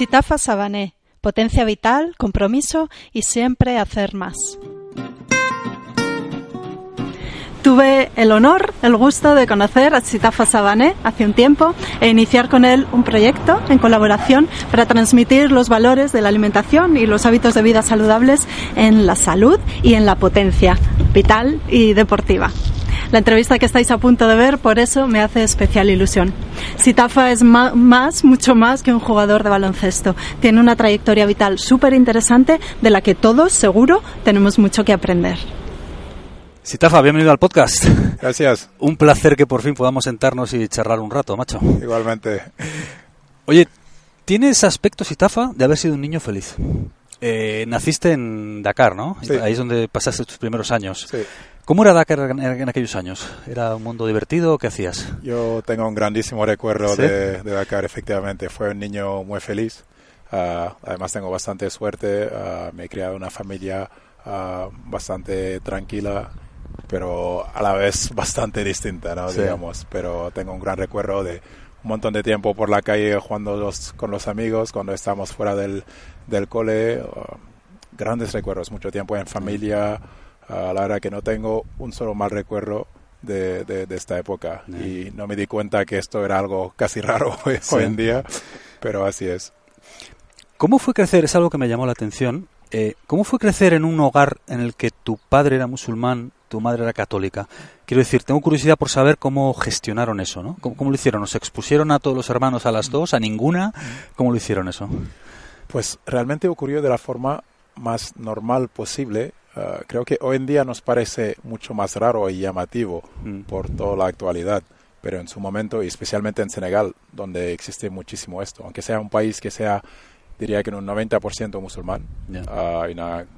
Sitafa Sabané, potencia vital, compromiso y siempre hacer más. Tuve el honor, el gusto de conocer a Sitafa Sabané hace un tiempo e iniciar con él un proyecto en colaboración para transmitir los valores de la alimentación y los hábitos de vida saludables en la salud y en la potencia vital y deportiva. La entrevista que estáis a punto de ver, por eso, me hace especial ilusión. Sitafa es mucho más que un jugador de baloncesto. Tiene una trayectoria vital súper interesante de la que todos, seguro, tenemos mucho que aprender. Sitafa, bienvenido al podcast. Gracias. Un placer que por fin podamos sentarnos y charlar un rato, macho. Igualmente. Oye, tiene ese aspecto, Sitafa, de haber sido un niño feliz. Naciste en Dakar, ¿no? Sí. Ahí es donde pasaste tus primeros años. Sí. ¿Cómo era Dakar en aquellos años? ¿Era un mundo divertido? ¿Qué hacías? Yo tengo un grandísimo recuerdo. ¿Sí? de Dakar, efectivamente. Fue un niño muy feliz. Además, tengo bastante suerte. Me he criado en una familia bastante tranquila, pero a la vez bastante distinta, ¿no? Sí. Digamos, pero tengo un gran recuerdo de un montón de tiempo por la calle jugando con los amigos cuando estábamos fuera del cole. Grandes recuerdos, mucho tiempo en familia. La verdad que no tengo un solo mal recuerdo de esta época. Sí. Y no me di cuenta que esto era algo casi raro hoy en día, pero así es. ¿Cómo fue crecer? Es algo que me llamó la atención. ¿Cómo fue crecer en un hogar en el que tu padre era musulmán, tu madre era católica? Quiero decir, tengo curiosidad por saber cómo gestionaron eso, ¿no? ¿Cómo lo hicieron? ¿Nos expusieron a todos los hermanos a las dos, a ninguna? ¿Cómo lo hicieron eso? Pues realmente ocurrió de la forma más normal posible. Creo que hoy en día nos parece mucho más raro y llamativo por toda la actualidad. Pero en su momento, y especialmente en Senegal, donde existe muchísimo esto, aunque sea un país que sea, diría que en un 90% musulmán, hay un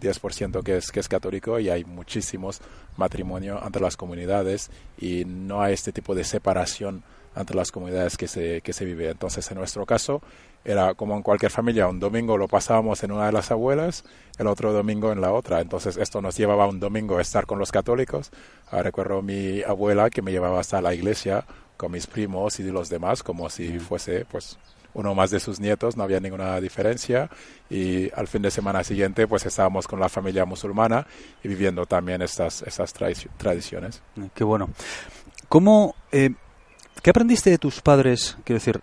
10% que es católico, y hay muchísimos matrimonios entre las comunidades y no hay este tipo de separación entre las comunidades que se vive. Entonces, en nuestro caso, era como en cualquier familia. Un domingo lo pasábamos en una de las abuelas, el otro domingo en la otra. Entonces, esto nos llevaba un domingo a estar con los católicos. Recuerdo mi abuela que me llevaba hasta la iglesia con mis primos y los demás, como si fuese, pues, uno más de sus nietos, no había ninguna diferencia. Y al fin de semana siguiente, pues estábamos con la familia musulmana y viviendo también estas tradiciones. Qué bueno. ¿Qué aprendiste de tus padres? Quiero decir,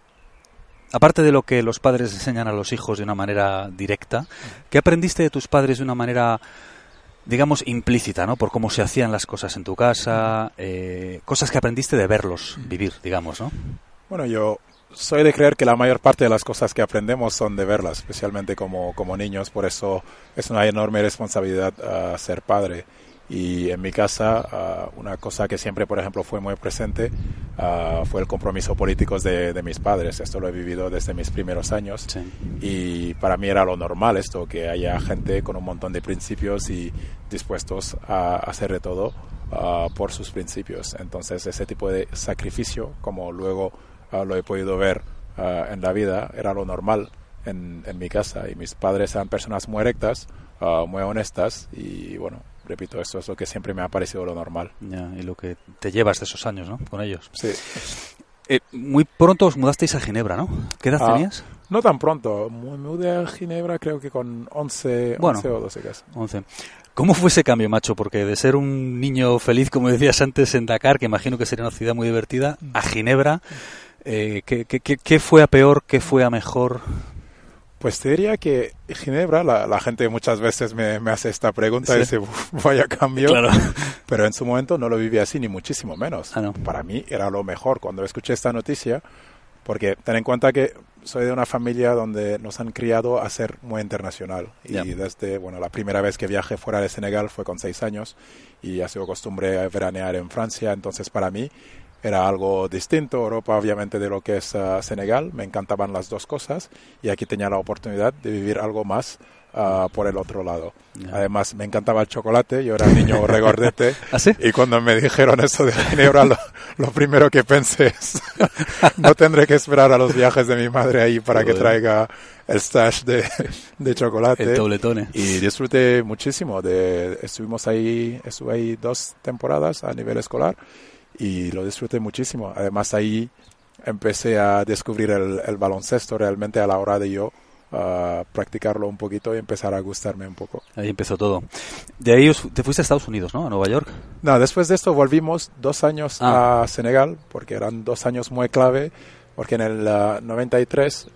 aparte de lo que los padres enseñan a los hijos de una manera directa, ¿qué aprendiste de tus padres de una manera, digamos, implícita, ¿no? Por cómo se hacían las cosas en tu casa, cosas que aprendiste de verlos vivir, digamos, ¿no? Bueno, yo soy de creer que la mayor parte de las cosas que aprendemos son de verlas, especialmente como niños. Por eso es una enorme responsabilidad ser padre. Y en mi casa, una cosa que siempre, por ejemplo, fue muy presente fue el compromiso político de mis padres. Esto lo he vivido desde mis primeros años. Sí. Y para mí era lo normal esto, que haya gente con un montón de principios y dispuestos a hacer de todo por sus principios. Entonces, ese tipo de sacrificio, como luego lo he podido ver en la vida, era lo normal en mi casa. Y mis padres eran personas muy rectas, muy honestas y, bueno, repito, esto es lo que siempre me ha parecido lo normal. Ya, y lo que te llevas de esos años, ¿no? Con ellos. Sí. Muy pronto os mudasteis a Ginebra, ¿no? ¿Qué edad tenías? No tan pronto. Me mudé a Ginebra creo que con 11 o 12 casi. 11. ¿Cómo fue ese cambio, macho? Porque de ser un niño feliz, como decías antes, en Dakar, que imagino que sería una ciudad muy divertida, a Ginebra, ¿qué fue a peor? ¿Qué fue a mejor? Pues te diría que Ginebra, la gente muchas veces me hace esta pregunta. ¿Sí? Y dice, vaya cambio. Claro. Pero en su momento no lo viví así, ni muchísimo menos. Ah, no. Para mí era lo mejor cuando escuché esta noticia, porque ten en cuenta que soy de una familia donde nos han criado a ser muy internacional. Y desde, bueno, la primera vez que viajé fuera de Senegal fue con 6 años y ha sido costumbre veranear en Francia. Entonces, para mí era algo distinto, Europa obviamente de lo que es Senegal. Me encantaban las dos cosas y aquí tenía la oportunidad de vivir algo más por el otro lado. Además, me encantaba el chocolate, yo era niño regordete. ¿Ah, sí? Y cuando me dijeron eso de Ginebra, lo primero que pensé es, no tendré que esperar a los viajes de mi madre ahí para que traiga el stash de chocolate. El tobletone. Y disfruté muchísimo. Estuve ahí 2 temporadas a nivel escolar. Y lo disfruté muchísimo. Además, ahí empecé a descubrir el baloncesto realmente a la hora de yo practicarlo un poquito y empezar a gustarme un poco. Ahí empezó todo. De ahí te fuiste a Estados Unidos, ¿no? A Nueva York. No, después de esto volvimos 2 años a Senegal, porque eran 2 años muy clave, porque en el 93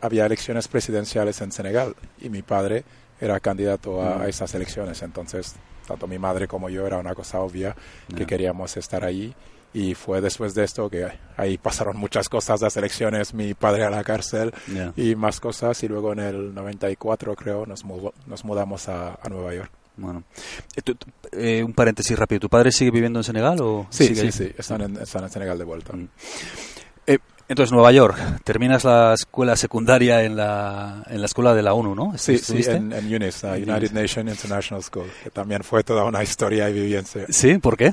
había elecciones presidenciales en Senegal y mi padre era candidato a esas elecciones, entonces tanto mi madre como yo era una cosa obvia que queríamos estar allí. Y fue después de esto que ahí pasaron muchas cosas, las elecciones, mi padre a la cárcel y más cosas. Y luego en el 94, creo, nos mudamos a Nueva York. Bueno, un paréntesis rápido. ¿Tu padre sigue viviendo en Senegal o...? Sí, están en Senegal de vuelta. Entonces, Nueva York, terminas la escuela secundaria en la escuela de la ONU, ¿no? Sí, en UNIS, United Nations International School, que también fue toda una historia y vivencia. ¿Sí? ¿Por qué?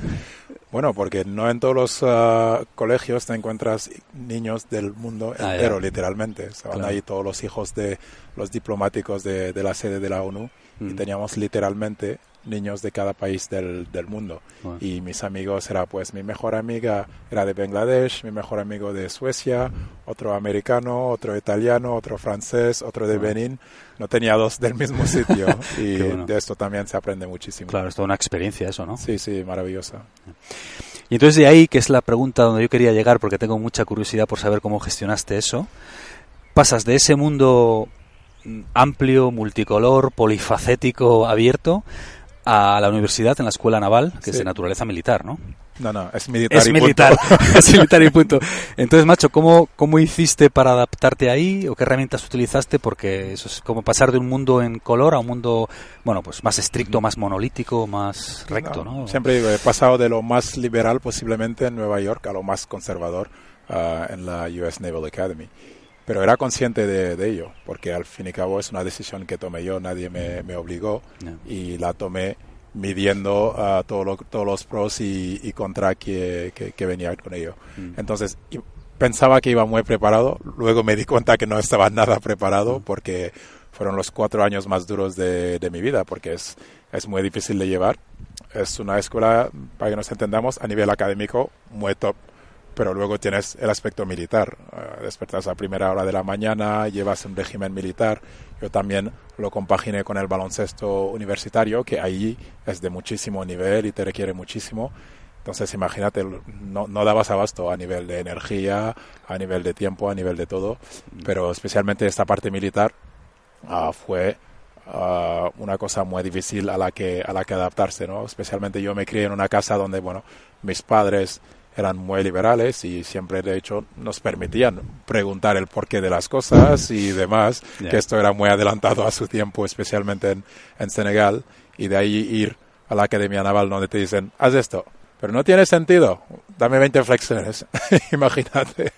Bueno, porque no en todos los colegios te encuentras niños del mundo entero, literalmente. Estaban ahí todos los hijos de los diplomáticos de la sede de la ONU y teníamos literalmente niños de cada país del mundo. Wow. Y mis amigos era, pues, mi mejor amiga era de Bangladesh, mi mejor amigo de Suecia, otro americano, otro italiano, otro francés, otro de Benín. No tenía 2 del mismo sitio. Y de esto también se aprende muchísimo. Claro, es toda una experiencia eso, ¿no? Sí, maravillosa. Y entonces de ahí, que es la pregunta donde yo quería llegar, porque tengo mucha curiosidad por saber cómo gestionaste eso, pasas de ese mundo amplio, multicolor, polifacético, abierto, a la universidad, en la escuela naval, que es de naturaleza militar, ¿no? No, es militar. Es militar, es militar y punto. Entonces, macho, ¿cómo hiciste para adaptarte ahí? ¿O qué herramientas utilizaste? Porque eso es como pasar de un mundo en color a un mundo, bueno, pues más estricto, más monolítico, más recto, ¿no? Siempre digo, he pasado de lo más liberal posiblemente en Nueva York a lo más conservador en la US Naval Academy. Pero era consciente de ello, porque al fin y cabo es una decisión que tomé yo, nadie me obligó, y la tomé midiendo todos los pros y contra que venía con ello. Entonces, pensaba que iba muy preparado, luego me di cuenta que no estaba nada preparado, porque fueron los 4 años más duros de mi vida, porque es muy difícil de llevar. Es una escuela, para que nos entendamos, a nivel académico, muy top. Pero luego tienes el aspecto militar. Despertas a primera hora de la mañana, llevas un régimen militar. Yo también lo compaginé con el baloncesto universitario, que ahí es de muchísimo nivel y te requiere muchísimo. Entonces, imagínate, no dabas abasto a nivel de energía, a nivel de tiempo, a nivel de todo. Pero especialmente esta parte militar fue una cosa muy difícil a la que adaptarse, ¿no? Especialmente yo me crié en una casa donde, bueno, mis padres eran muy liberales y siempre, de hecho, nos permitían preguntar el porqué de las cosas y demás, que esto era muy adelantado a su tiempo, especialmente en Senegal, y de ahí ir a la Academia Naval donde te dicen, haz esto, pero no tiene sentido, dame 20 flexiones. Imagínate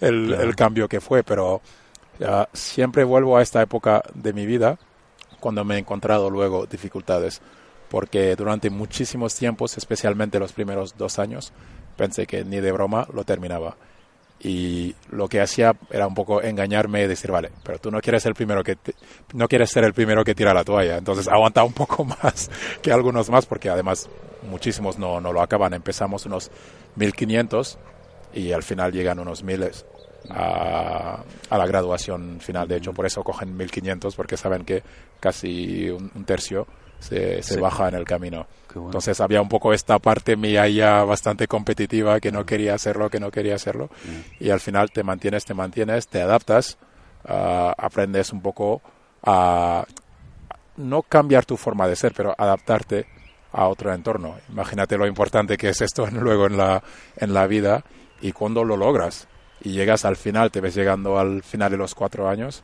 el cambio que fue, pero siempre vuelvo a esta época de mi vida cuando me he encontrado luego dificultades, porque durante muchísimos tiempos, especialmente los primeros 2 años, pensé que ni de broma lo terminaba. Y lo que hacía era un poco engañarme y decir, vale, pero tú no quieres ser el primero que tira la toalla, entonces aguanta un poco más que algunos más, porque además muchísimos no lo acaban. Empezamos unos 1.500 y al final llegan unos miles a la graduación final. De hecho, por eso cogen 1.500, porque saben que casi un tercio se baja en el camino. Bueno. Entonces había un poco esta parte mía ya bastante competitiva, que no quería hacerlo, y al final te mantienes, te adaptas, aprendes un poco a no cambiar tu forma de ser, pero adaptarte a otro entorno. Imagínate lo importante que es esto luego en la vida, y cuando lo logras y llegas al final, te ves llegando al final de los 4 años,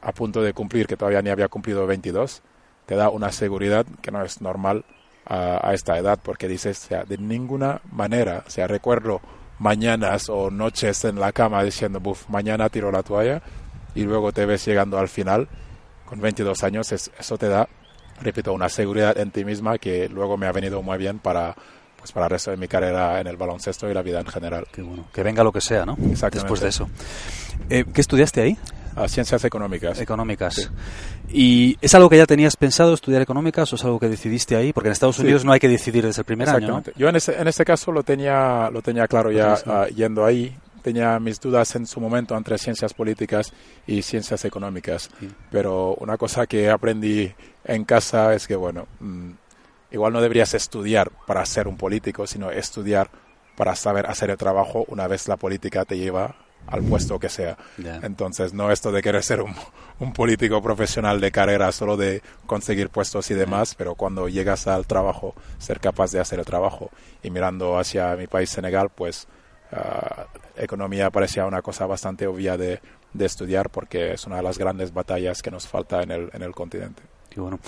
a punto de cumplir, que todavía ni había cumplido 22, te da una seguridad que no es normal a esta edad, porque dices, de ninguna manera, recuerdo mañanas o noches en la cama diciendo, mañana tiro la toalla, y luego te ves llegando al final con 22 años, eso te da, repito, una seguridad en ti misma que luego me ha venido muy bien para el resto de mi carrera en el baloncesto y la vida en general. Qué bueno, que venga lo que sea, ¿no? Después de eso. ¿Qué estudiaste ahí? Ciencias económicas. Sí. ¿Y es algo que ya tenías pensado, estudiar económicas, o es algo que decidiste ahí? Porque en Estados Unidos no hay que decidir desde el primer año, ¿no? Yo en este caso lo tenía claro ya yendo ahí. tenía mis dudas en su momento entre ciencias políticas y ciencias económicas. Sí. Pero una cosa que aprendí en casa es que, bueno, igual no deberías estudiar para ser un político, sino estudiar para saber hacer el trabajo una vez la política te lleva al puesto que sea. Yeah. Entonces, no esto de querer ser un político profesional de carrera, solo de conseguir puestos y demás, pero cuando llegas al trabajo, ser capaz de hacer el trabajo. Y mirando hacia mi país, Senegal, pues economía parecía una cosa bastante obvia de estudiar, porque es una de las grandes batallas que nos falta en el continente. Y bueno,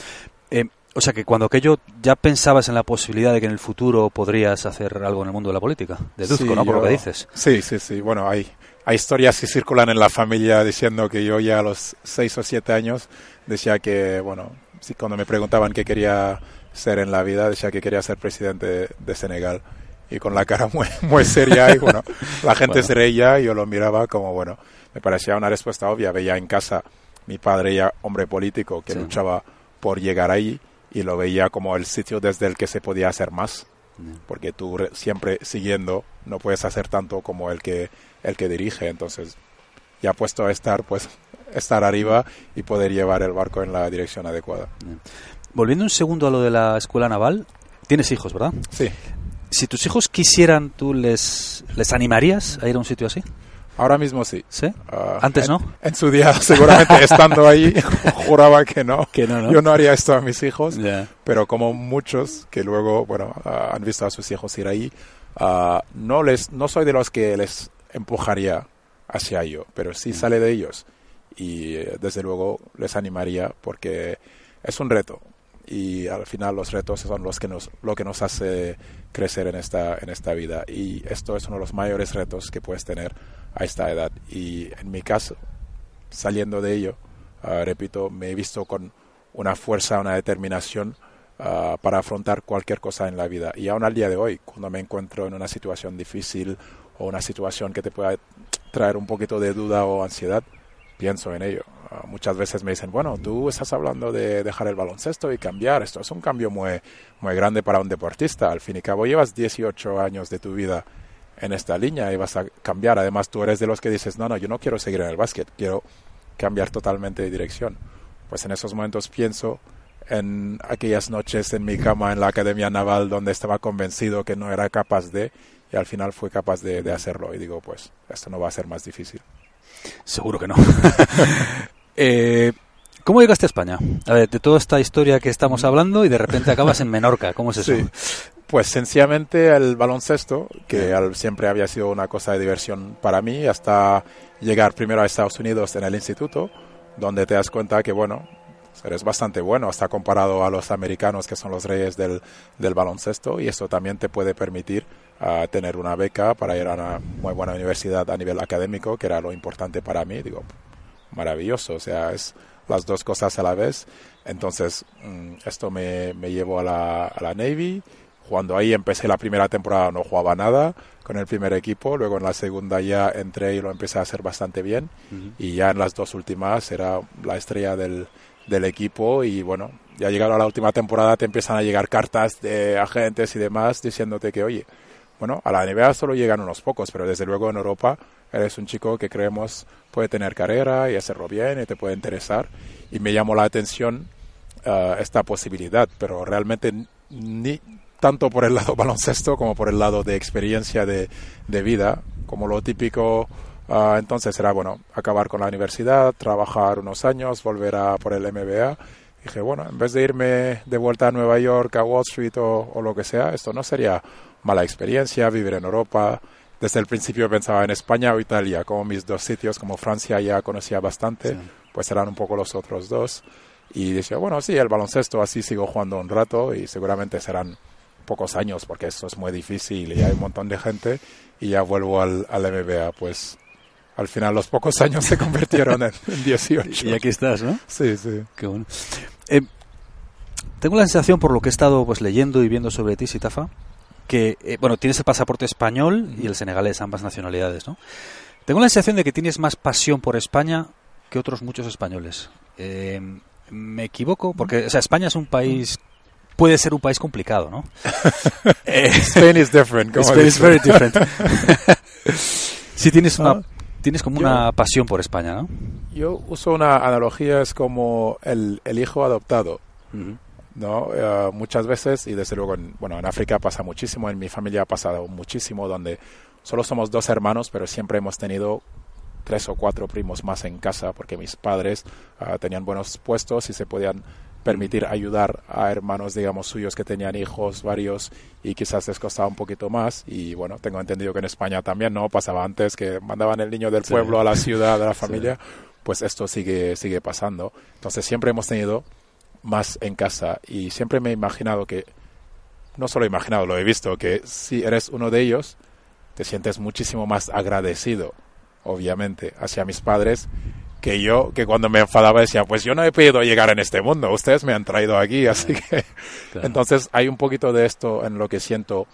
o sea que cuando aquello ya pensabas en la posibilidad de que en el futuro podrías hacer algo en el mundo de la política, deduzco, sí, ¿no? Por lo que dices. Sí, sí, sí. Bueno, hay historias que circulan en la familia diciendo que yo ya a los 6 o 7 años decía que, bueno, sí, cuando me preguntaban qué quería ser en la vida, decía que quería ser presidente de Senegal. Y con la cara muy, muy seria, y bueno, la gente se reía y yo lo miraba como, bueno, me parecía una respuesta obvia. Veía en casa mi padre, ya hombre político, que luchaba por llegar ahí, y lo veía como el sitio desde el que se podía hacer más, porque tú siempre siguiendo no puedes hacer tanto como el que dirige. Entonces, ya puesto a estar, pues estar arriba y poder llevar el barco en la dirección adecuada. Volviendo un segundo a lo de la escuela naval, tienes hijos, ¿verdad? Sí. Si tus hijos quisieran, ¿tú les animarías a ir a un sitio así? Ahora mismo sí. ¿Sí? ¿Antes no? En su día, seguramente, estando ahí, juraba que no. Que no, ¿no? Yo no haría esto a mis hijos, pero como muchos que luego, bueno, han visto a sus hijos ir ahí, no soy de los que les empujaría hacia ello, pero sí sale de ellos. Y desde luego les animaría, porque es un reto. Y al final los retos son lo que nos hace crecer en esta vida, y esto es uno de los mayores retos que puedes tener a esta edad. Y en mi caso, saliendo de ello, repito, me he visto con una fuerza, una determinación para afrontar cualquier cosa en la vida. Y aún al día de hoy, cuando me encuentro en una situación difícil o una situación que te pueda traer un poquito de duda o ansiedad, pienso en ello. Muchas veces me dicen, bueno, tú estás hablando de dejar el baloncesto y cambiar. Esto es un cambio muy, muy grande para un deportista. Al fin y cabo, llevas 18 años de tu vida en esta línea y vas a cambiar. Además, tú eres de los que dices, no, yo no quiero seguir en el básquet, quiero cambiar totalmente de dirección. Pues en esos momentos pienso en aquellas noches en mi cama en la Academia Naval, donde estaba convencido que no era capaz de, y al final fui capaz de hacerlo. Y digo, pues esto no va a ser más difícil. Seguro que no. ¿Cómo llegaste a España? A ver, de toda esta historia que estamos hablando, y de repente acabas en Menorca. ¿Cómo es eso? Sí. Pues sencillamente el baloncesto, que siempre había sido una cosa de diversión para mí, hasta llegar primero a Estados Unidos en el instituto, donde te das cuenta que, bueno, eres bastante bueno, hasta comparado a los americanos, que son los reyes del baloncesto, y esto también te puede permitir tener una beca para ir a una muy buena universidad a nivel académico, que era lo importante para mí. Digo, maravilloso, o sea, es las dos cosas a la vez. Entonces, esto me llevó a la Navy. Cuando ahí empecé la primera temporada, no jugaba nada con el primer equipo. Luego en la segunda ya entré y lo empecé a hacer bastante bien. Uh-huh. Y ya en las dos últimas era la estrella del equipo. Y bueno, ya llegado a la última temporada te empiezan a llegar cartas de agentes y demás diciéndote que, oye, bueno, a la NBA solo llegan unos pocos, pero desde luego en Europa eres un chico que creemos puede tener carrera y hacerlo bien y te puede interesar. Y me llamó la atención esta posibilidad, pero realmente ni tanto por el lado baloncesto como por el lado de experiencia de vida, como lo típico. Entonces era, bueno, acabar con la universidad, trabajar unos años, volver a por el MBA. Dije, bueno, en vez de irme de vuelta a Nueva York, a Wall Street o lo que sea, esto no sería mala experiencia, vivir en Europa. Desde el principio pensaba en España o Italia, como mis dos sitios, como Francia ya conocía bastante, pues eran un poco los otros dos. Y decía, bueno, sí, el baloncesto, así sigo jugando un rato y seguramente serán pocos años, porque esto es muy difícil y hay un montón de gente, y ya vuelvo al MBA. Pues al final los pocos años se convirtieron en 18. Y aquí estás, ¿no? Sí, sí. Qué bueno. Tengo la sensación, por lo que he estado pues leyendo y viendo sobre ti, Sitafa, que, bueno, tienes el pasaporte español y el senegalés, ambas nacionalidades, ¿no? Tengo la sensación de que tienes más pasión por España que otros muchos españoles. ¿Me equivoco? Porque, o sea, España es un país, puede ser un país complicado, ¿no? Spain is different. Spain is very different. Sí, tienes una, tienes como una pasión por España, ¿no? Yo uso una analogía, es como el hijo adoptado, ¿no? Muchas veces, y desde luego en África pasa muchísimo, en mi familia ha pasado muchísimo, donde solo somos 2 hermanos, pero siempre hemos tenido 3 o 4 primos más en casa, porque mis padres tenían buenos puestos y se podían permitir ayudar a hermanos, digamos, suyos que tenían hijos varios y quizás les costaba un poquito más. Y bueno, tengo entendido que en España también, ¿no? Pasaba antes que mandaban el niño del pueblo a la ciudad, a la familia. Pues esto sigue pasando. Entonces siempre hemos tenido más en casa y siempre me he imaginado que, no solo he imaginado, lo he visto, que si eres uno de ellos, te sientes muchísimo más agradecido, obviamente, hacia mis padres, que yo, que cuando me enfadaba decía, pues yo no he pedido llegar en este mundo, ustedes me han traído aquí, así que... Claro. Entonces hay un poquito de esto en lo que siento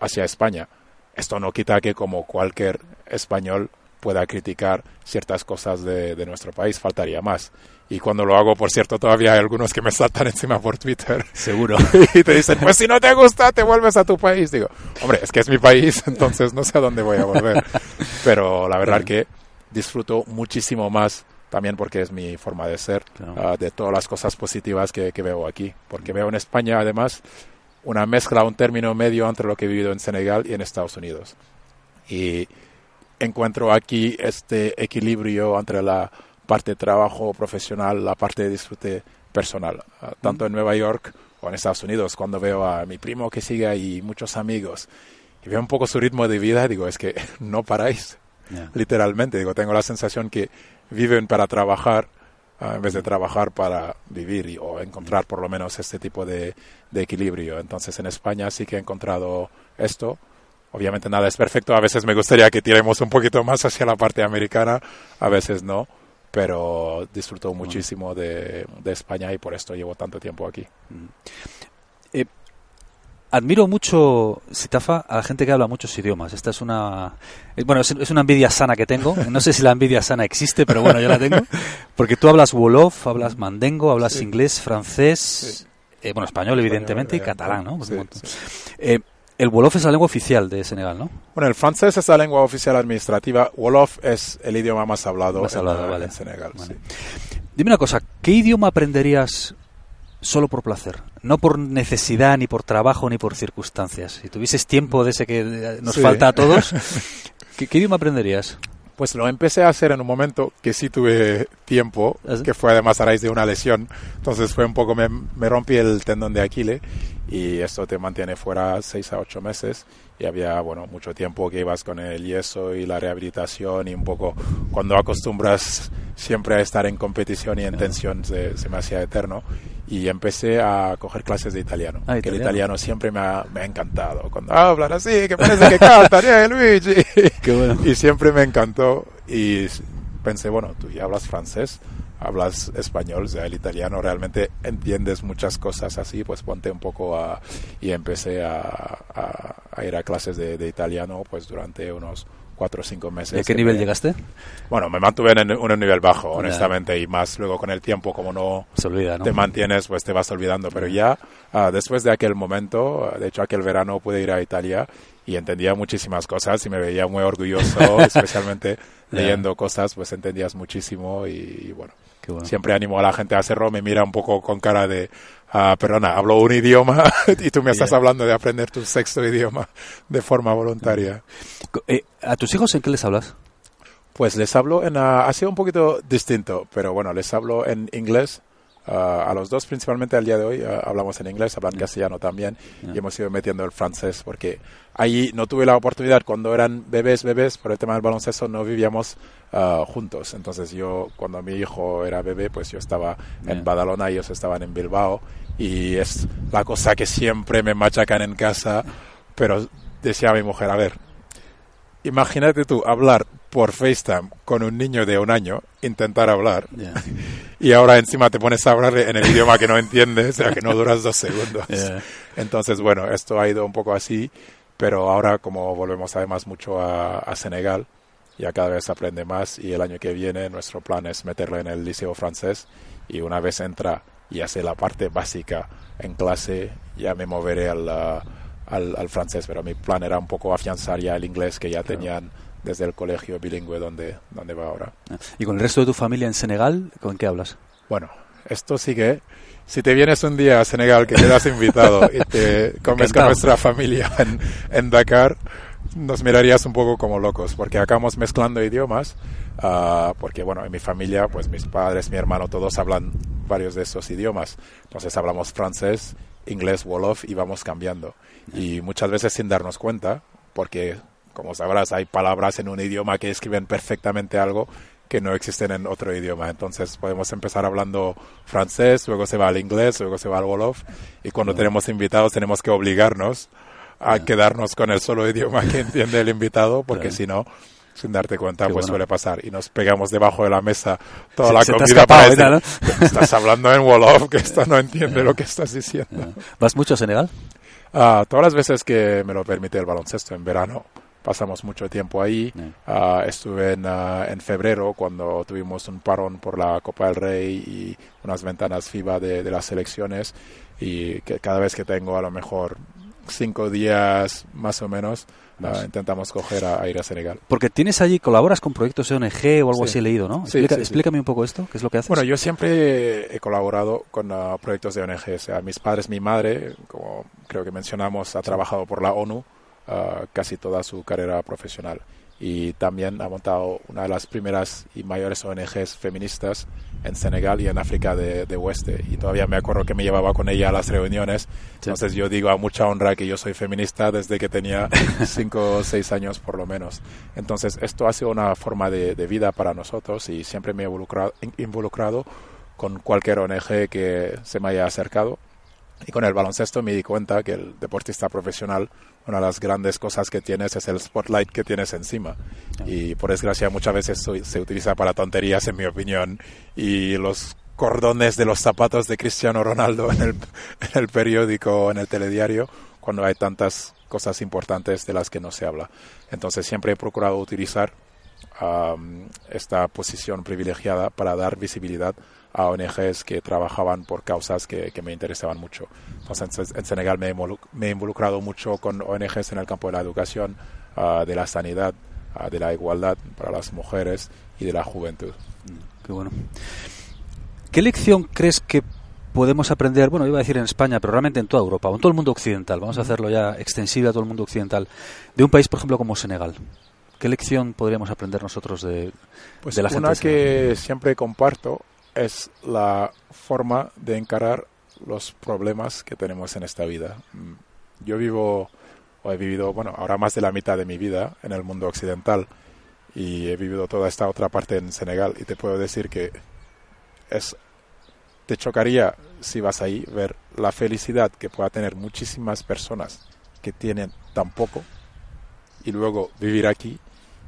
hacia España. Esto no quita que como cualquier español pueda criticar ciertas cosas de nuestro país, faltaría más. Y cuando lo hago, por cierto, todavía hay algunos que me saltan encima por Twitter. Seguro. Y te dicen, pues si no te gusta, te vuelves a tu país. Digo, hombre, es que es mi país, entonces no sé a dónde voy a volver. Pero la verdad que disfruto muchísimo más, también porque es mi forma de ser, de todas las cosas positivas que veo aquí. Porque veo en España, además, una mezcla, un término medio entre lo que he vivido en Senegal y en Estados Unidos. Y encuentro aquí este equilibrio entre la parte de trabajo profesional, la parte de disfrute personal. Tanto en Nueva York o en Estados Unidos, cuando veo a mi primo que sigue ahí, muchos amigos, y veo un poco su ritmo de vida, digo, es que no paráis. Literalmente, digo, tengo la sensación que viven para trabajar en vez de trabajar para vivir o encontrar por lo menos este tipo de equilibrio. Entonces en España sí que he encontrado esto. Obviamente nada es perfecto, a veces me gustaría que tiremos un poquito más hacia la parte americana, a veces no, pero disfruto muchísimo de España y por esto llevo tanto tiempo aquí. Admiro mucho, Sitafa, a la gente que habla muchos idiomas. Esta es una... Bueno, es una envidia sana que tengo. No sé si la envidia sana existe, pero bueno, yo la tengo. Porque tú hablas Wolof, hablas Mandengo, hablas inglés, francés, español, evidentemente, y catalán, ¿no? El Wolof es la lengua oficial de Senegal, ¿no? Bueno, el francés es la lengua oficial administrativa. Wolof es el idioma más hablado, en Senegal. Vale. Sí. Dime una cosa, ¿qué idioma aprenderías solo por placer? No por necesidad, ni por trabajo, ni por circunstancias. Si tuvieses tiempo de ese que nos falta a todos, ¿qué idioma aprenderías? Pues lo empecé a hacer en un momento que sí tuve tiempo, que fue además a raíz de una lesión. Entonces fue un poco, me rompí el tendón de Aquiles y esto te mantiene fuera 6 a 8 meses. Y había, mucho tiempo que ibas con el yeso y la rehabilitación y un poco cuando acostumbras siempre a estar en competición y en tensión se me hacía eterno. Y empecé a coger clases de italiano. Que el italiano siempre me ha encantado. Cuando hablan así, que parece que cantan, Luigi. Qué bueno. Y siempre me encantó. Y pensé, tú ya hablas francés, hablas español, o sea, el italiano realmente entiendes muchas cosas así, pues ponte un poco a... Y empecé a ir a clases de italiano pues durante unos 4 o 5 meses. ¿De qué nivel llegaste? Bueno, me mantuve en un nivel bajo, honestamente, y más luego con el tiempo, como no se olvida, ¿no? Te mantienes, pues te vas olvidando. Pero ya después de aquel momento, de hecho aquel verano pude ir a Italia y entendía muchísimas cosas y me veía muy orgulloso, especialmente leyendo cosas, pues entendías muchísimo y bueno. Qué bueno. Siempre animo a la gente a hacerlo, me mira un poco con cara de, perdona, hablo un idioma y tú me estás hablando de aprender tu 6º idioma de forma voluntaria. ¿A tus hijos en qué les hablas? Pues les hablo ha sido un poquito distinto, pero les hablo en inglés. A los dos principalmente al día de hoy hablamos en inglés, hablan castellano también y hemos ido metiendo el francés porque allí no tuve la oportunidad cuando eran bebés, por el tema del baloncesto no vivíamos juntos, entonces yo cuando mi hijo era bebé pues yo estaba en Badalona, ellos estaban en Bilbao y es la cosa que siempre me machacan en casa, pero decía mi mujer, a ver, imagínate tú hablar por FaceTime con un niño de 1 año, intentar hablar y ahora encima te pones a hablar en el idioma que no entiendes, o sea que no duras 2 segundos. Entonces esto ha ido un poco así, pero ahora como volvemos además mucho a Senegal, ya cada vez aprende más y el año que viene nuestro plan es meterle en el liceo francés y una vez entra y hace la parte básica en clase ya me moveré al francés, pero mi plan era un poco afianzar ya el inglés que ya tenían desde el colegio bilingüe donde va ahora. ¿Y con el resto de tu familia en Senegal, con qué hablas? Bueno, esto sigue. Si te vienes un día a Senegal, que quedas invitado, y te comes con nuestra familia en Dakar, nos mirarías un poco como locos, porque acabamos mezclando idiomas, porque bueno, en mi familia, pues mis padres, mi hermano, todos hablan varios de esos idiomas. Entonces hablamos francés, inglés, Wolof, y vamos cambiando. Y muchas veces sin darnos cuenta, porque como sabrás, hay palabras en un idioma que escriben perfectamente algo que no existen en otro idioma. Entonces podemos empezar hablando francés, luego se va al inglés, luego se va al Wolof, y cuando tenemos invitados tenemos que obligarnos a quedarnos con el solo idioma que entiende el invitado, porque si no, sin darte cuenta, suele pasar. Y nos pegamos debajo de la mesa toda la comida para decir, ¿no? Estás hablando en Wolof, que esta no entiende lo que estás diciendo. ¿Vas mucho a Senegal? Todas las veces que me lo permite el baloncesto en verano. Pasamos mucho tiempo ahí. Estuve en febrero, cuando tuvimos un parón por la Copa del Rey y unas ventanas FIBA de las selecciones, y que cada vez que tengo a lo mejor 5 días más o menos, intentamos coger a ir a Senegal. Porque tienes allí, colaboras con proyectos ONG o algo así he leído, ¿no? Explícame un poco esto, ¿qué es lo que haces? Bueno, yo siempre he colaborado con proyectos de ONG. O sea, mis padres, mi madre, como creo que mencionamos, ha trabajado por la ONU casi toda su carrera profesional, y también ha montado una de las primeras y mayores ONGs feministas en Senegal y en África de Oeste, y todavía me acuerdo que me llevaba con ella a las reuniones. Entonces yo digo a mucha honra que yo soy feminista desde que tenía 5 o 6 años por lo menos. Entonces esto ha sido una forma de vida para nosotros, y siempre me he involucrado con cualquier ONG que se me haya acercado. Y con el baloncesto me di cuenta que el deportista profesional, una de las grandes cosas que tienes es el spotlight que tienes encima. Y por desgracia muchas veces se utiliza para tonterías, en mi opinión. Y los cordones de los zapatos de Cristiano Ronaldo en el periódico, en el telediario, cuando hay tantas cosas importantes de las que no se habla. Entonces siempre he procurado utilizar esta posición privilegiada para dar visibilidad a ONGs que trabajaban por causas que me interesaban mucho. Entonces, en Senegal me he involucrado mucho con ONGs en el campo de la educación, de la sanidad, de la igualdad para las mujeres y de la juventud. Qué bueno. ¿Qué lección crees que podemos aprender, bueno, iba a decir en España, pero realmente en toda Europa, o en todo el mundo occidental, vamos a hacerlo ya extensible a todo el mundo occidental, de un país, por ejemplo, como Senegal? ¿Qué lección podríamos aprender nosotros de la gente? Una que siempre comparto es la forma de encarar los problemas que tenemos en esta vida. Yo he vivido, bueno, ahora más de la mitad de mi vida en el mundo occidental, y he vivido toda esta otra parte en Senegal, y te puedo decir que te chocaría, si vas ahí, ver la felicidad que pueda tener muchísimas personas que tienen tan poco, y luego vivir aquí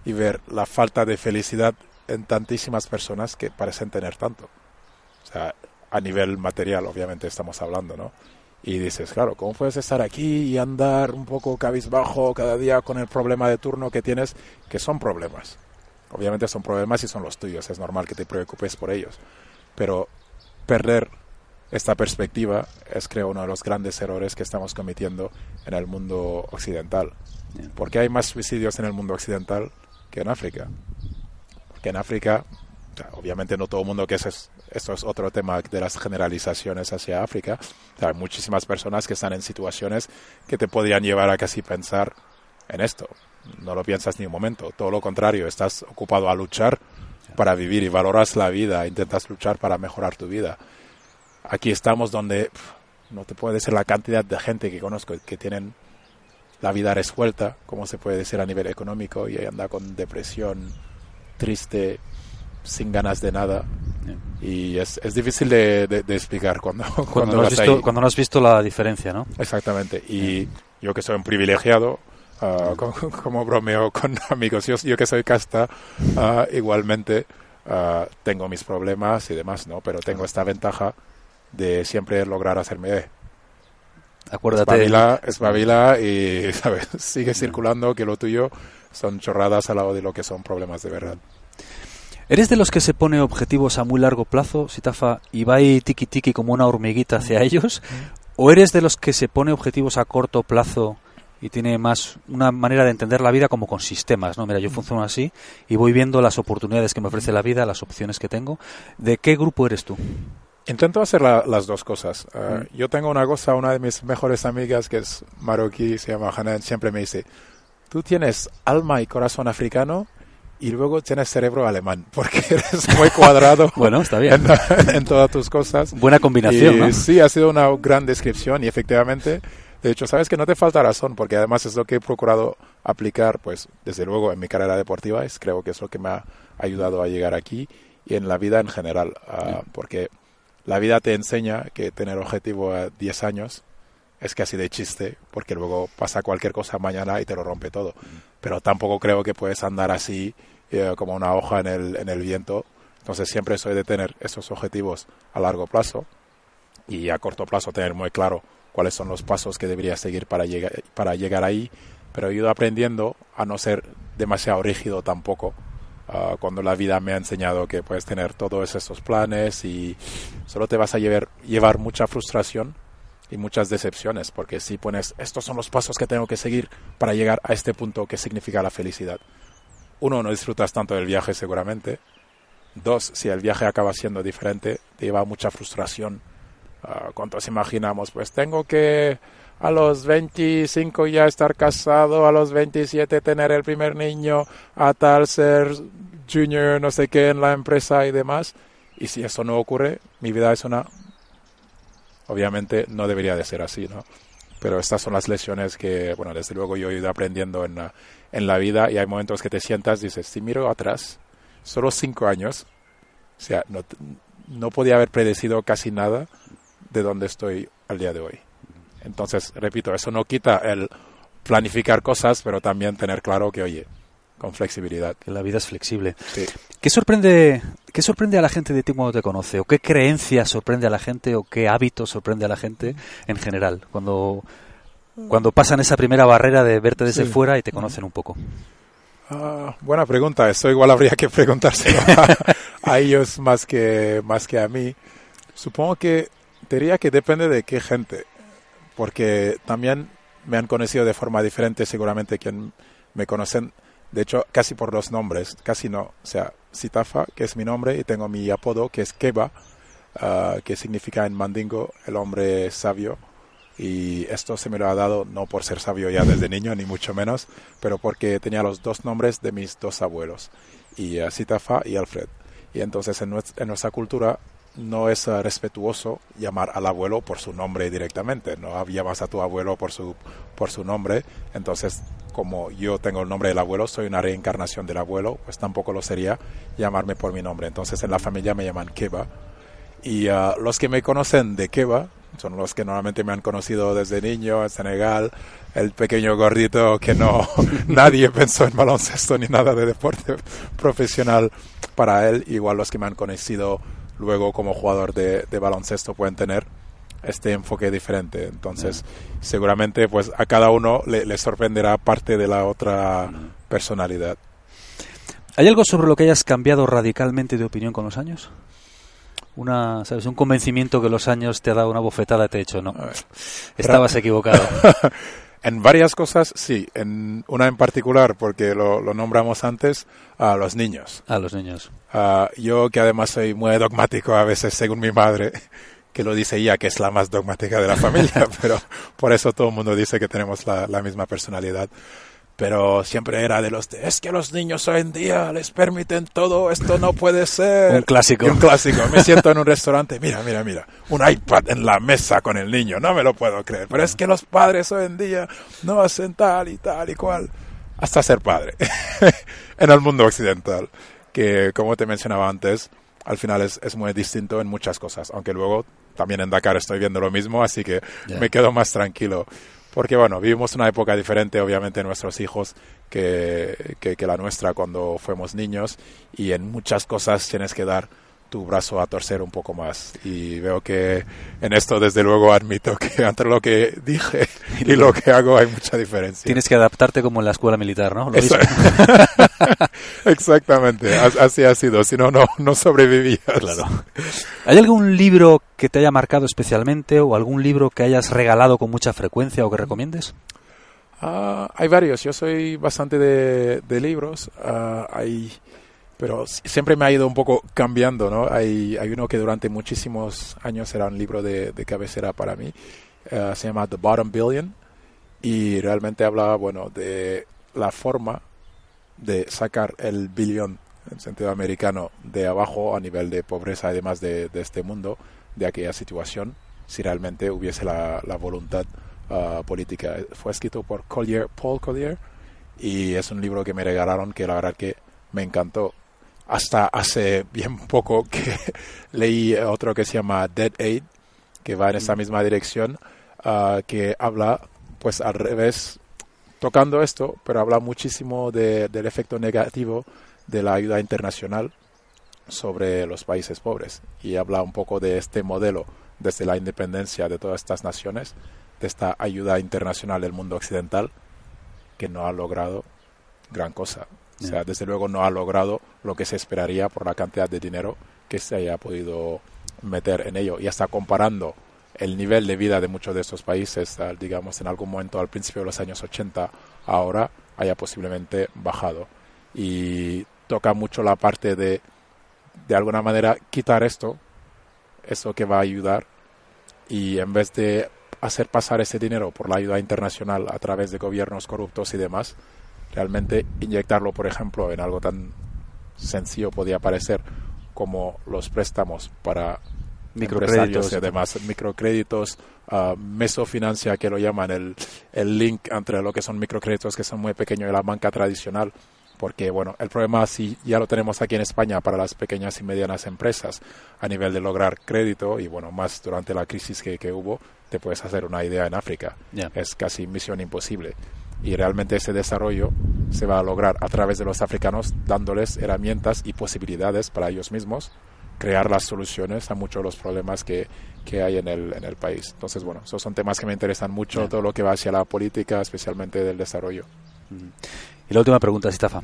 y ver la falta de felicidad en tantísimas personas que parecen tener tanto. O sea, a nivel material, obviamente, estamos hablando, ¿no? Y dices, claro, ¿cómo puedes estar aquí y andar un poco cabizbajo cada día con el problema de turno que tienes? Que son problemas. Obviamente son problemas y son los tuyos. Es normal que te preocupes por ellos. Pero perder esta perspectiva es, creo, uno de los grandes errores que estamos cometiendo en el mundo occidental. ¿Por qué hay más suicidios en el mundo occidental que en África? Porque en África, obviamente no todo el mundo, que esto es otro tema de las generalizaciones hacia África, hay muchísimas personas que están en situaciones que te podrían llevar a casi pensar en esto. No lo piensas ni un momento, todo lo contrario, estás ocupado a luchar para vivir y valoras la vida, intentas luchar para mejorar tu vida. Aquí estamos donde no te puede decir la cantidad de gente que conozco que tienen la vida resuelta, como se puede decir a nivel económico, y anda con depresión, triste, sin ganas de nada. Y es difícil de explicar cuando no has visto, ahí. Cuando no has visto la diferencia, ¿no? Exactamente. Y yo que soy un privilegiado, como bromeo con amigos, yo que soy casta, igualmente tengo mis problemas y demás, ¿no? Pero tengo esta ventaja de siempre lograr hacerme acuérdate. Espabila y, ¿sabes? Sigue circulando, que lo tuyo son chorradas al lado de lo que son problemas de verdad. ¿Eres de los que se pone objetivos a muy largo plazo, Sitafa, y va ahí tiki tiki como una hormiguita hacia ellos? ¿O eres de los que se pone objetivos a corto plazo y tiene más una manera de entender la vida como con sistemas, ¿no? Mira, yo funciono así y voy viendo las oportunidades que me ofrece la vida, las opciones que tengo. ¿De qué grupo eres tú? Intento hacer las dos cosas. Yo tengo una cosa, una de mis mejores amigas que es marroquí, se llama Hanan, siempre me dice, tú tienes alma y corazón africano y luego tienes cerebro alemán, porque eres muy cuadrado. Bueno, está bien. En todas tus cosas. Buena combinación, y, ¿no? Sí, ha sido una gran descripción y efectivamente, de hecho, sabes que no te falta razón, porque además es lo que he procurado aplicar, pues, desde luego en mi carrera deportiva, creo que es lo que me ha ayudado a llegar aquí y en la vida en general, porque la vida te enseña que tener objetivo a 10 años es casi de chiste, porque luego pasa cualquier cosa mañana y te lo rompe todo. Pero tampoco creo que puedes andar así como una hoja en el viento. Entonces siempre soy de tener esos objetivos a largo plazo y a corto plazo tener muy claro cuáles son los pasos que debería seguir para llegar ahí. Pero he ido aprendiendo a no ser demasiado rígido tampoco. Cuando la vida me ha enseñado que puedes tener todos esos planes y solo te vas a llevar mucha frustración y muchas decepciones, porque si pones estos son los pasos que tengo que seguir para llegar a este punto que significa la felicidad, uno, no disfrutas tanto del viaje seguramente, dos, si el viaje acaba siendo diferente te lleva mucha frustración. ¿Cuántos imaginamos? Pues tengo que a los 25 ya estar casado, a los 27 tener el primer niño, a tal ser junior, no sé qué, en la empresa y demás. Y si eso no ocurre, mi vida es una... Obviamente no debería de ser así, ¿no? Pero estas son las lecciones que, bueno, desde luego yo he ido aprendiendo en la vida, y hay momentos que te sientas y dices, si miro atrás, solo 5 años, o sea, no podía haber predecido casi nada de donde estoy al día de hoy. Entonces, repito, eso no quita el planificar cosas, pero también tener claro que, oye, con flexibilidad. Que la vida es flexible. Sí. ¿Qué sorprende a la gente de ti cuando te conoce? ¿O qué creencia sorprende a la gente? ¿O qué hábito sorprende a la gente en general? Cuando pasan esa primera barrera de verte desde fuera y te conocen un poco. Buena pregunta. Eso igual habría que preguntárselo a ellos más que a mí. Supongo que te diría que depende de qué gente, porque también me han conocido de forma diferente seguramente quien me conocen, de hecho casi por los nombres, casi no, o sea, Sitafa, que es mi nombre, y tengo mi apodo que es Keba, que significa en Mandengo el hombre sabio, y esto se me lo ha dado no por ser sabio ya desde niño, ni mucho menos, pero porque tenía los dos nombres de mis dos abuelos, y Sitafa y Alfred, y entonces en nuestra cultura no es respetuoso llamar al abuelo por su nombre directamente, no llamas a tu abuelo por su nombre. Entonces, como yo tengo el nombre del abuelo, soy una reencarnación del abuelo, pues tampoco lo sería llamarme por mi nombre. Entonces en la familia me llaman Keba, y los que me conocen de Keba son los que normalmente me han conocido desde niño en Senegal, el pequeño gordito que no nadie pensó en baloncesto ni nada de deporte profesional para él. Igual los que me han conocido luego como jugador de baloncesto pueden tener este enfoque diferente. Entonces, seguramente pues a cada uno le sorprenderá parte de la otra personalidad. ¿Hay algo sobre lo que hayas cambiado radicalmente de opinión con los años? ¿Sabes? Un convencimiento que los años te ha dado una bofetada y te ha hecho, no, estabas equivocado. En varias cosas, sí. En una en particular, porque lo nombramos antes, a los niños. A los niños. Yo, que además soy muy dogmático a veces, según mi madre, que lo dice ella, que es la más dogmática de la familia, pero por eso todo el mundo dice que tenemos la misma personalidad. Pero siempre era de los de, es que los niños hoy en día les permiten todo, esto no puede ser. Un clásico. Me siento en un restaurante, mira, un iPad en la mesa con el niño, no me lo puedo creer. Pero es que los padres hoy en día no hacen tal y tal y cual. Hasta ser padre en el mundo occidental, que como te mencionaba antes, al final es muy distinto en muchas cosas. Aunque luego también en Dakar estoy viendo lo mismo, así que me quedo más tranquilo. Porque, bueno, vivimos una época diferente, obviamente, nuestros hijos que la nuestra cuando fuimos niños, y en muchas cosas tienes que dar tu brazo a torcer un poco más. Y veo que en esto, desde luego, admito que entre lo que dije y lo que hago hay mucha diferencia. Tienes que adaptarte como en la escuela militar, ¿no? Exactamente, así ha sido, si no, no sobrevivías. Claro. ¿Hay algún libro que te haya marcado especialmente o algún libro que hayas regalado con mucha frecuencia o que recomiendes? Hay varios. Yo soy bastante de libros. Pero siempre me ha ido un poco cambiando, ¿no? Hay uno que durante muchísimos años era un libro de cabecera para mí. Se llama The Bottom Billion. Y realmente habla, bueno, de la forma de sacar el billón, en sentido americano, de abajo a nivel de pobreza y demás de este mundo, de aquella situación, si realmente hubiese la voluntad política. Fue escrito por Paul Collier, y es un libro que me regalaron, que la verdad que me encantó. Hasta hace bien poco que leí otro que se llama Dead Aid, que va en esa misma dirección, que habla, pues al revés, tocando esto, pero habla muchísimo del efecto negativo de la ayuda internacional sobre los países pobres, y habla un poco de este modelo desde la independencia de todas estas naciones, de esta ayuda internacional del mundo occidental, que no ha logrado gran cosa. O sea, desde luego no ha logrado lo que se esperaría por la cantidad de dinero que se haya podido meter en ello. Y hasta comparando el nivel de vida de muchos de estos países, digamos, en algún momento al principio de los años 80, ahora haya posiblemente bajado. Y toca mucho la parte de alguna manera, quitar eso que va a ayudar, y en vez de hacer pasar ese dinero por la ayuda internacional a través de gobiernos corruptos y demás, realmente inyectarlo, por ejemplo, en algo tan sencillo podía parecer como los préstamos para microcréditos y demás, microcréditos, mesofinancia, que lo llaman, el link entre lo que son microcréditos, que son muy pequeños, y la banca tradicional. Porque, bueno, el problema sí ya lo tenemos aquí en España para las pequeñas y medianas empresas a nivel de lograr crédito, y bueno, más durante la crisis que hubo, te puedes hacer una idea en África. Yeah. Es casi misión imposible. Y realmente ese desarrollo se va a lograr a través de los africanos, dándoles herramientas y posibilidades para ellos mismos crear las soluciones a muchos de los problemas que hay en el país. Entonces, bueno, esos son temas que me interesan mucho, bien. Todo lo que va hacia la política, especialmente del desarrollo. Y la última pregunta, Sitafa.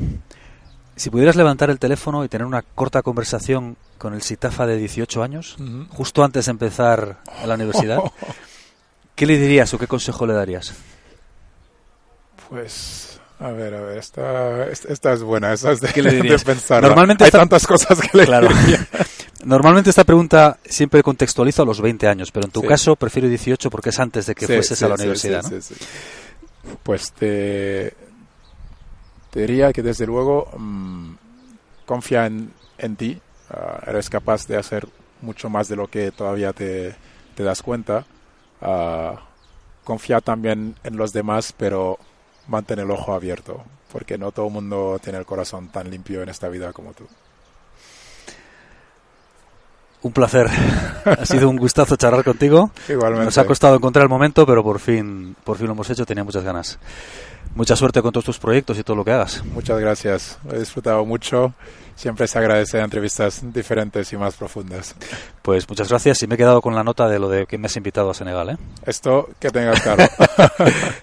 Si pudieras levantar el teléfono y tener una corta conversación con el Sitafa de 18 años, uh-huh, justo antes de empezar a la universidad, ¿qué le dirías o qué consejo le darías? Pues, a ver, esta es buena, esa es de pensar. Normalmente hay tantas cosas que le claro. Normalmente esta pregunta siempre contextualizo a los 20 años, pero en tu caso prefiero 18 porque es antes de que fueses a la universidad, ¿no? Sí. Pues te diría que desde luego confía en ti, eres capaz de hacer mucho más de lo que todavía te das cuenta, confía también en los demás, pero mantén el ojo abierto, porque no todo el mundo tiene el corazón tan limpio en esta vida como tú. Un placer. Ha sido un gustazo charlar contigo. Igualmente. Nos ha costado encontrar el momento, pero por fin lo hemos hecho. Tenía muchas ganas. Mucha suerte con todos tus proyectos y todo lo que hagas. Muchas gracias. He disfrutado mucho. Siempre se agradece entrevistas diferentes y más profundas. Pues muchas gracias. Y me he quedado con la nota de lo de que me has invitado a Senegal, ¿eh? Esto que tengas claro.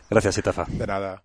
Gracias, Sitafa. De nada.